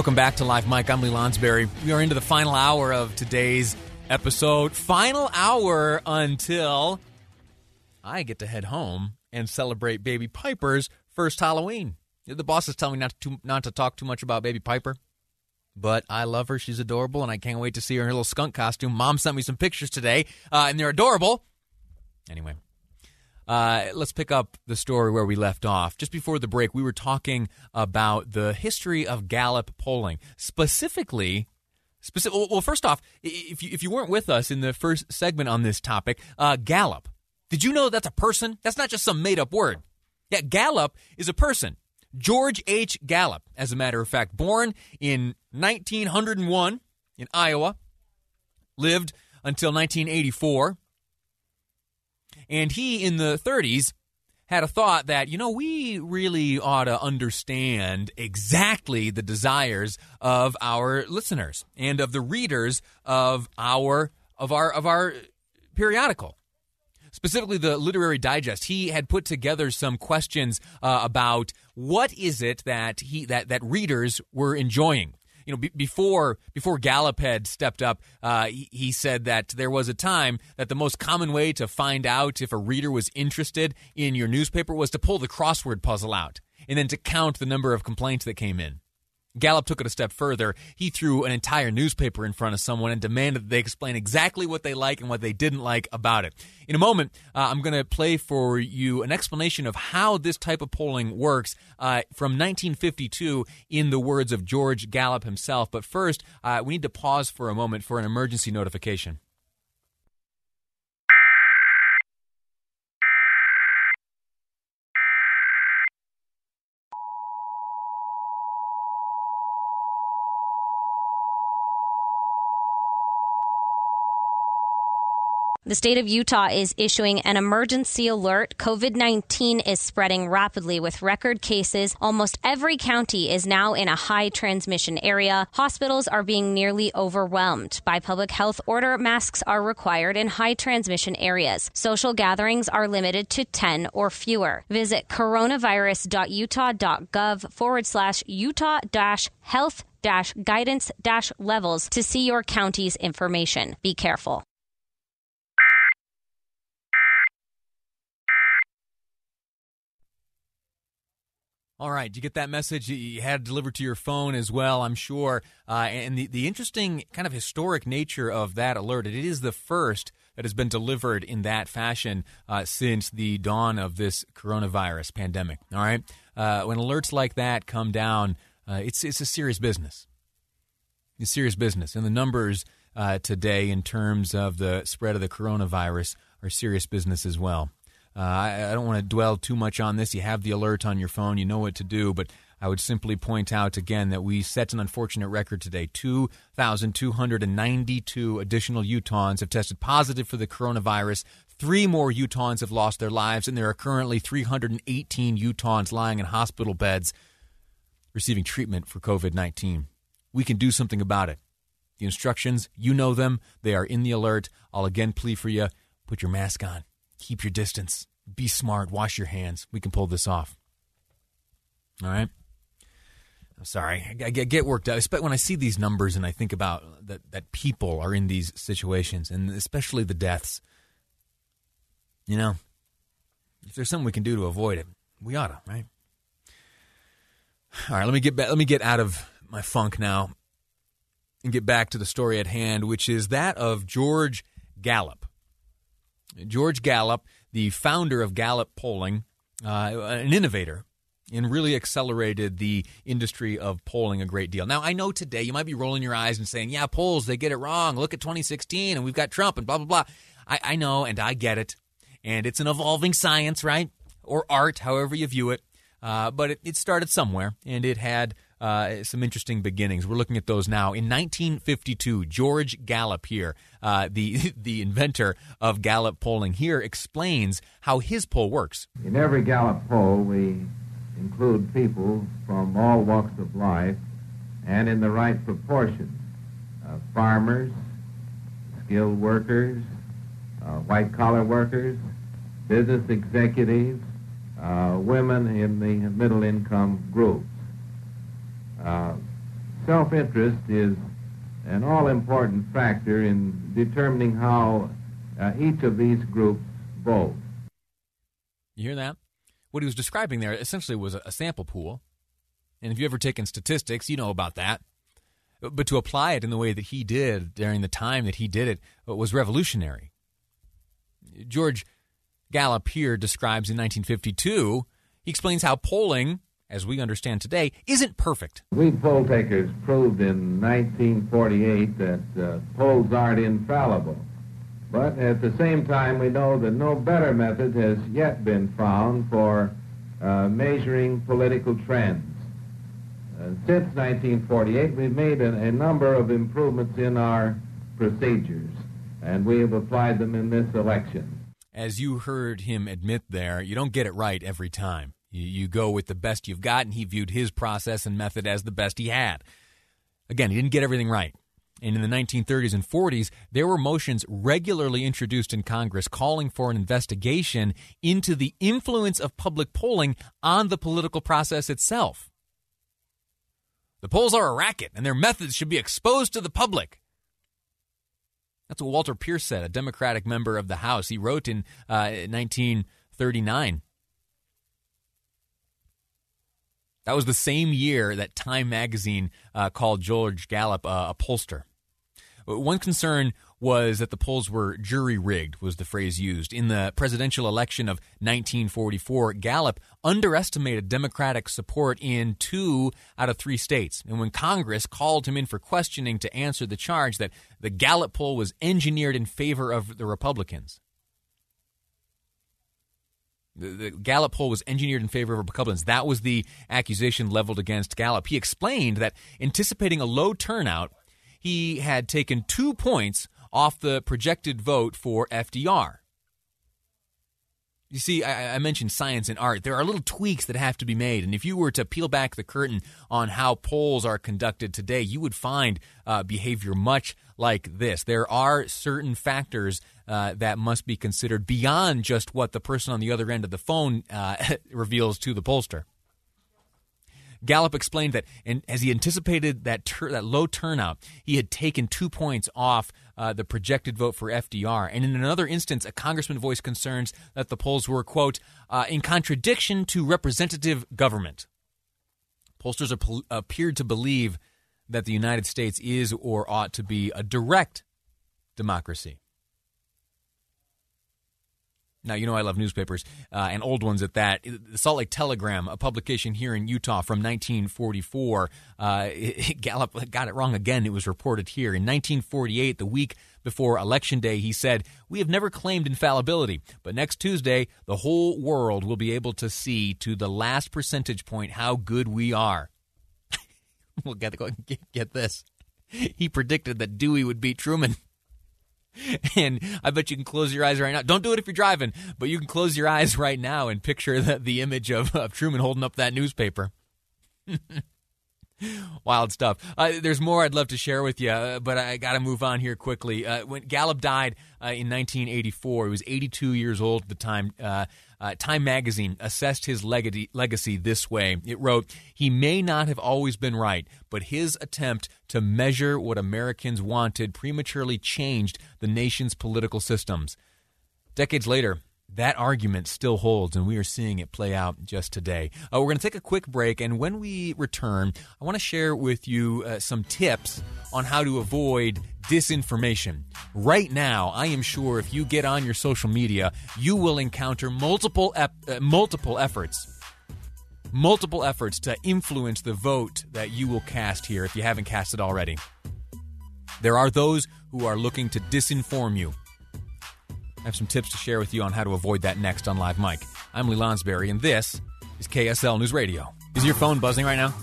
Welcome back to Live Mike. I'm Lee Lonsberry. We are into the final hour of today's episode. Final hour until I get to head home and celebrate Baby Piper's first Halloween. The boss is telling me not to talk too much about Baby Piper, but I love her. She's adorable, and I can't wait to see her in her little skunk costume. Mom sent me some pictures today, and they're adorable. Anyway, let's pick up the story where we left off. Just before the break, we were talking about the history of Gallup polling. Well, first off, if you weren't with us in the first segment on this topic, Gallup. Did you know that's a person? That's not just some made-up word. Yeah, Gallup is a person. George H. Gallup, as a matter of fact, born in 1901 in Iowa, lived until 1984. And he, in the 30s, had a thought that, we really ought to understand exactly the desires of our listeners and of the readers of our periodical, specifically the Literary Digest. He had put together some questions about what is it that that readers were enjoying. Before Gallup had stepped up, he said that there was a time that the most common way to find out if a reader was interested in your newspaper was to pull the crossword puzzle out and then to count the number of complaints that came in. Gallup took it a step further. He threw an entire newspaper in front of someone and demanded that they explain exactly what they like and what they didn't like about it. In a moment, I'm going to play for you an explanation of how this type of polling works from 1952 in the words of George Gallup himself. But first, we need to pause for a moment for an emergency notification. The state of Utah is issuing an emergency alert. COVID-19 is spreading rapidly with record cases. Almost every county is now in a high transmission area. Hospitals are being nearly overwhelmed. By public health order, masks are required in high transmission areas. Social gatherings are limited to 10 or fewer. Visit coronavirus.utah.gov/Utah-health-guidance-levels to see your county's information. Be careful. All right, you get that message? You had it delivered to your phone as well, I'm sure. And the interesting kind of historic nature of that alert, it is the first that has been delivered in that fashion since the dawn of this coronavirus pandemic. All right, when alerts like that come down, it's a serious business. It's serious business. And the numbers today in terms of the spread of the coronavirus are serious business as well. I don't want to dwell too much on this. You have the alert on your phone. You know what to do. But I would simply point out again that we set an unfortunate record today. 2,292 additional Utahns have tested positive for the coronavirus. 3 more Utahns have lost their lives, and there are currently 318 Utahns lying in hospital beds receiving treatment for COVID-19. We can do something about it. The instructions, you know them. They are in the alert. I'll again plea for you, put your mask on. Keep your distance. Be smart. Wash your hands. We can pull this off. All right? I'm sorry. I get worked out. Especially when I see these numbers and I think about that people are in these situations, and especially the deaths. If there's something we can do to avoid it, we ought to, right? All right, let me get out of my funk now and get back to the story at hand, which is that of George Gallup. George Gallup, the founder of Gallup Polling, an innovator, and really accelerated the industry of polling a great deal. Now, I know today you might be rolling your eyes and saying, yeah, polls, they get it wrong. Look at 2016, and we've got Trump and blah, blah, blah. I know, and I get it. And it's an evolving science, right? Or art, however you view it. But it started somewhere, and it had some interesting beginnings. We're looking at those now. In 1952, George Gallup here, the inventor of Gallup polling, here explains how his poll works. In every Gallup poll, we include people from all walks of life and in the right proportion. Farmers, skilled workers, white-collar workers, business executives, women in the middle-income group. self-interest is an all-important factor in determining how each of these groups vote. You hear that? What he was describing there essentially was a sample pool. And if you've ever taken statistics, you know about that. But to apply it in the way that he did during the time that he did it was revolutionary. George Gallup here describes in 1952, he explains how polling, as we understand today, isn't perfect. We poll takers proved in 1948 that polls aren't infallible. But at the same time, we know that no better method has yet been found for measuring political trends. Since 1948, we've made a number of improvements in our procedures, and we have applied them in this election. As you heard him admit there, you don't get it right every time. You go with the best you've got, and he viewed his process and method as the best he had. Again, he didn't get everything right. And in the 1930s and 40s, there were motions regularly introduced in Congress calling for an investigation into the influence of public polling on the political process itself. The polls are a racket, and their methods should be exposed to the public. That's what Walter Pierce said, a Democratic member of the House. He wrote in 1939. That was the same year that Time magazine called George Gallup a pollster. One concern was that the polls were jury-rigged, was the phrase used. In the presidential election of 1944, Gallup underestimated Democratic support in 2 out of 3 states. And when Congress called him in for questioning to answer the charge that the Gallup poll was engineered in favor of the Republicans. The Gallup poll was engineered in favor of Republicans. That was the accusation leveled against Gallup. He explained that anticipating a low turnout, he had taken 2 points off the projected vote for FDR. You see, I mentioned science and art. There are little tweaks that have to be made, and if you were to peel back the curtain on how polls are conducted today, you would find behavior much like this. There are certain factors that must be considered beyond just what the person on the other end of the phone reveals to the pollster. Gallup explained that, and as he anticipated that low turnout, he had taken 2 points off the projected vote for FDR. And in another instance, a congressman voiced concerns that the polls were, quote, in contradiction to representative government. Pollsters appeared to believe that the United States is or ought to be a direct democracy. Now, you know I love newspapers, and old ones at that. The Salt Lake Telegram, a publication here in Utah from 1944, Gallup got it wrong again. It was reported here. In 1948, the week before Election Day, he said, "We have never claimed infallibility, but next Tuesday, the whole world will be able to see to the last percentage point how good we are." We'll get this. He predicted that Dewey would beat Truman. And I bet you can close your eyes right now. Don't do it if you're driving, but you can close your eyes right now and picture the image of Truman holding up that newspaper. Wild stuff. There's more I'd love to share with you, but I got to move on here quickly. When Gallup died in 1984, he was 82 years old at the time. Time magazine assessed his legacy this way. It wrote, "He may not have always been right, but his attempt to measure what Americans wanted prematurely changed the nation's political systems." Decades later, that argument still holds, and we are seeing it play out just today. We're going to take a quick break, and when we return, I want to share with you some tips on how to avoid disinformation. Right now, I am sure if you get on your social media, you will encounter multiple efforts to influence the vote that you will cast here if you haven't cast it already. There are those who are looking to disinform you. I have some tips to share with you on how to avoid that next on Live Mike. I'm Lee Lonsberry, and this is KSL News Radio. Is your phone buzzing right now?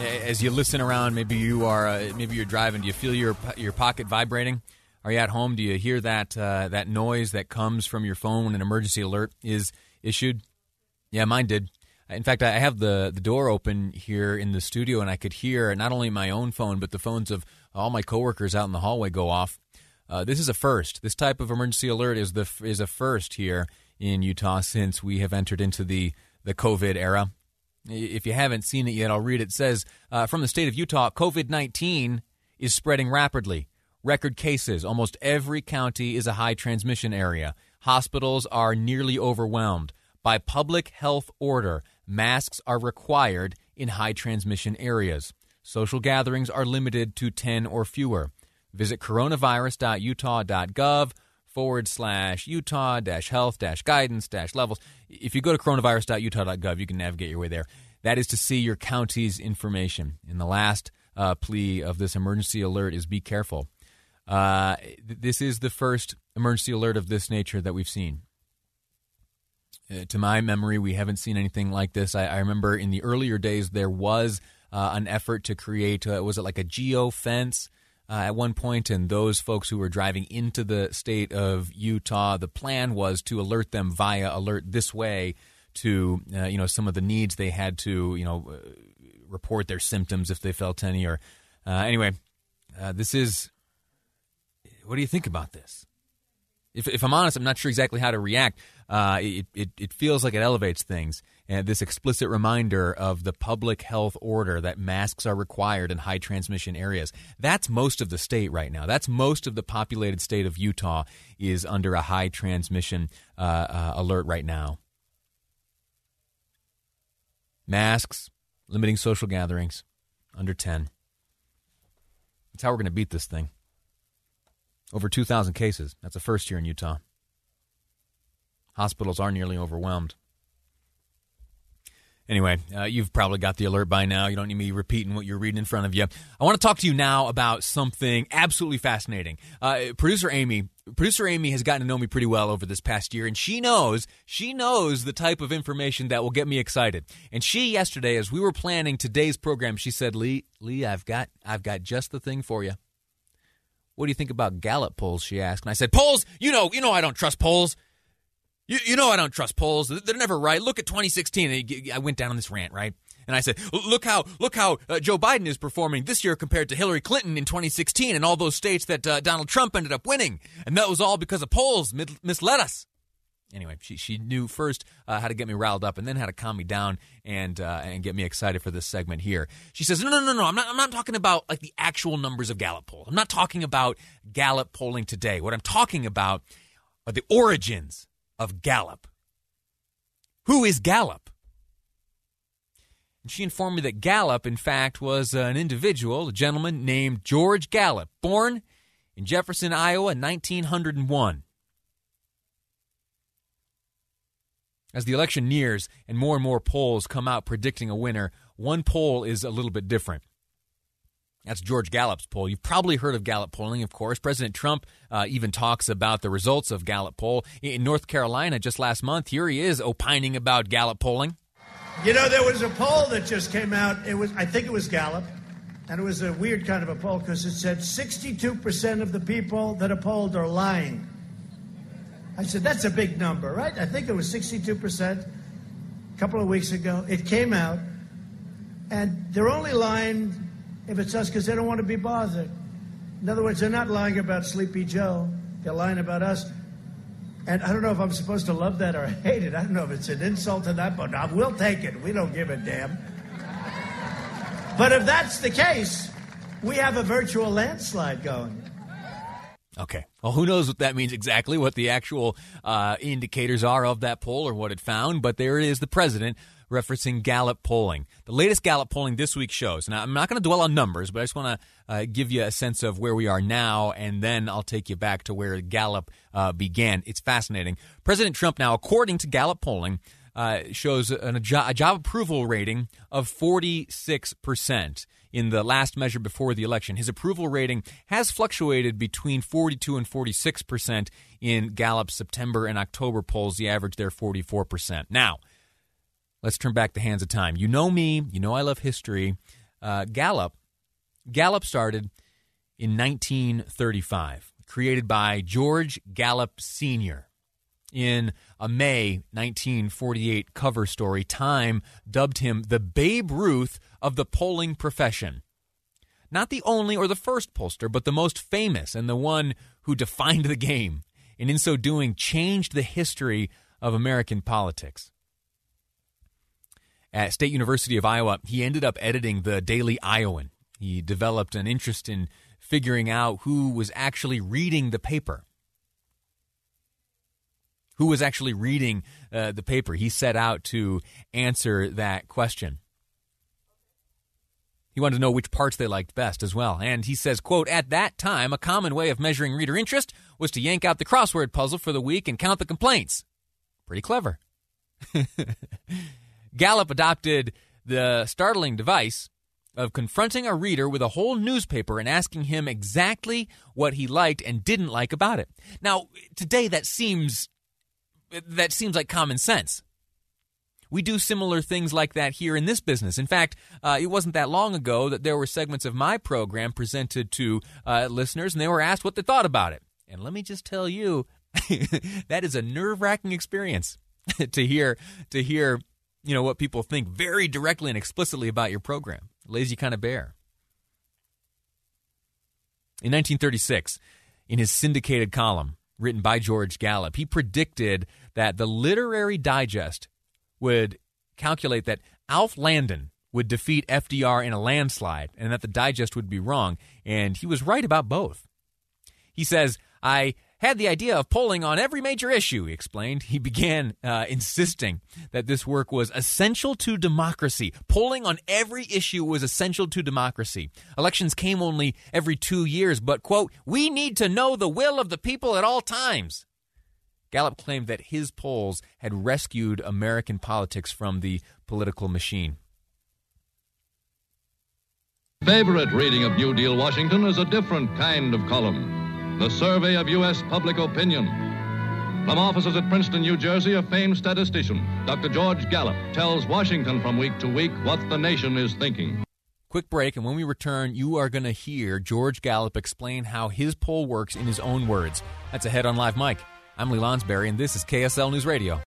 As you listen around, maybe you are, maybe you're driving. Do you feel your pocket vibrating? Are you at home? Do you hear that noise that comes from your phone when an emergency alert is issued? Yeah, mine did. In fact, I have the door open here in the studio, and I could hear not only my own phone, but the phones of all my coworkers out in the hallway go off. This is a first. This type of emergency alert is a first here in Utah since we have entered into the COVID era. If you haven't seen it yet, I'll read it. It says, from the state of Utah, COVID-19 is spreading rapidly. Record cases. Almost every county is a high transmission area. Hospitals are nearly overwhelmed. By public health order, masks are required in high transmission areas. Social gatherings are limited to 10 or fewer. Visit coronavirus.utah.gov/Utah-health-guidance-levels. If you go to coronavirus.utah.gov, you can navigate your way there. That is to see your county's information. And the last plea of this emergency alert is be careful. This is the first emergency alert of this nature that we've seen. To my memory, we haven't seen anything like this. I remember in the earlier days there was an effort to create, was it like a geo-fence at one point? And those folks who were driving into the state of Utah, the plan was to alert them via alert this way to, some of the needs they had to, report their symptoms if they felt any. Or anyway, this is, what do you think about this? If I'm honest, I'm not sure exactly how to react. It feels like it elevates things. And this explicit reminder of the public health order that masks are required in high transmission areas. That's most of the state right now. That's most of the populated state of Utah is under a high transmission alert right now. Masks, limiting social gatherings, under 10. That's how we're going to beat this thing. Over 2,000 cases. That's the first year in Utah. Hospitals are nearly overwhelmed. Anyway, you've probably got the alert by now. You don't need me repeating what you're reading in front of you. I want to talk to you now about something absolutely fascinating. Producer Amy has gotten to know me pretty well over this past year, and she knows the type of information that will get me excited. And she, yesterday, as we were planning today's program, she said, Lee, I've got just the thing for you. What do you think about Gallup polls, she asked. And I said, polls? You know I don't trust polls. You know I don't trust polls. They're never right. Look at 2016. I went down on this rant, right? And I said, look how Joe Biden is performing this year compared to Hillary Clinton in 2016 and all those states that Donald Trump ended up winning. And that was all because of polls misled us. Anyway, she knew first how to get me riled up and then how to calm me down and get me excited for this segment here. She says, no, I'm not talking about like the actual numbers of Gallup poll. I'm not talking about Gallup polling today. What I'm talking about are the origins of Gallup. Who is Gallup? And she informed me that Gallup, in fact, was an individual, a gentleman named George Gallup, born in Jefferson, Iowa in 1901. As the election nears and more polls come out predicting a winner, one poll is a little bit different. That's George Gallup's poll. You've probably heard of Gallup polling, of course. President Trump even talks about the results of Gallup poll. In North Carolina just last month, here he is opining about Gallup polling. There was a poll that just came out. I think it was Gallup, and it was a weird kind of a poll because it said 62% of the people that are polled are lying. I said, that's a big number, right? I think it was 62% a couple of weeks ago. It came out, and they're only lying if it's us because they don't want to be bothered. In other words, they're not lying about Sleepy Joe. They're lying about us. And I don't know if I'm supposed to love that or hate it. I don't know if it's an insult or not, but we'll take it. We don't give a damn. But if that's the case, we have a virtual landslide going. Okay. Well, who knows what that means exactly, what the actual indicators are of that poll or what it found, but there it is, the president referencing Gallup polling. The latest Gallup polling this week shows. Now, I'm not going to dwell on numbers, but I just want to give you a sense of where we are now, and then I'll take you back to where Gallup began. It's fascinating. President Trump now, according to Gallup polling, shows a job approval rating of 46%. In the last measure before the election, his approval rating has fluctuated between 42 and 46% in Gallup's September and October polls. The average there, 44%. Now, let's turn back the hands of time. You know me. You know I love history. Gallup started in 1935, created by George Gallup Sr. In a May 1948 cover story, Time dubbed him the Babe Ruth of the polling profession. Not the only or the first pollster, but the most famous and the one who defined the game, and in so doing changed the history of American politics. at State University of Iowa, he ended up editing the Daily Iowan. He developed an interest in figuring out who was actually reading the paper. Who was actually reading the paper? He set out to answer that question. He wanted to know which parts they liked best as well. And he says, quote, "At that time, a common way of measuring reader interest was to yank out the crossword puzzle for the week and count the complaints." Pretty clever. Gallup adopted the startling device of confronting a reader with a whole newspaper and asking him exactly what he liked and didn't like about it. Now, today that seems like common sense. We do similar things like that here in this business. In fact, it wasn't that long ago that there were segments of my program presented to listeners, and they were asked what they thought about it. And let me just tell you, that is a nerve-wracking experience to hear, you know, what people think very directly and explicitly about your program. Lazy kind of bear. In 1936, in his syndicated column written by George Gallup, he predicted that the Literary Digest would calculate that Alf Landon would defeat FDR in a landslide and that the digest would be wrong, and he was right about both. He says, "I had the idea of polling on every major issue," he explained. He began insisting that this work was essential to democracy. Polling on every issue was essential to democracy. Elections came only every 2 years, but, quote, "we need to know the will of the people at all times." Gallup claimed that his polls had rescued American politics from the political machine. Favorite reading of New Deal Washington is a different kind of column, the Survey of U.S. Public Opinion. From offices at Princeton, New Jersey, a famed statistician, Dr. George Gallup, tells Washington from week to week what the nation is thinking. Quick break, and when we return, you are going to hear George Gallup explain how his poll works in his own words. That's ahead on Live Mike. I'm Lee Lonsberry, and this is KSL News Radio.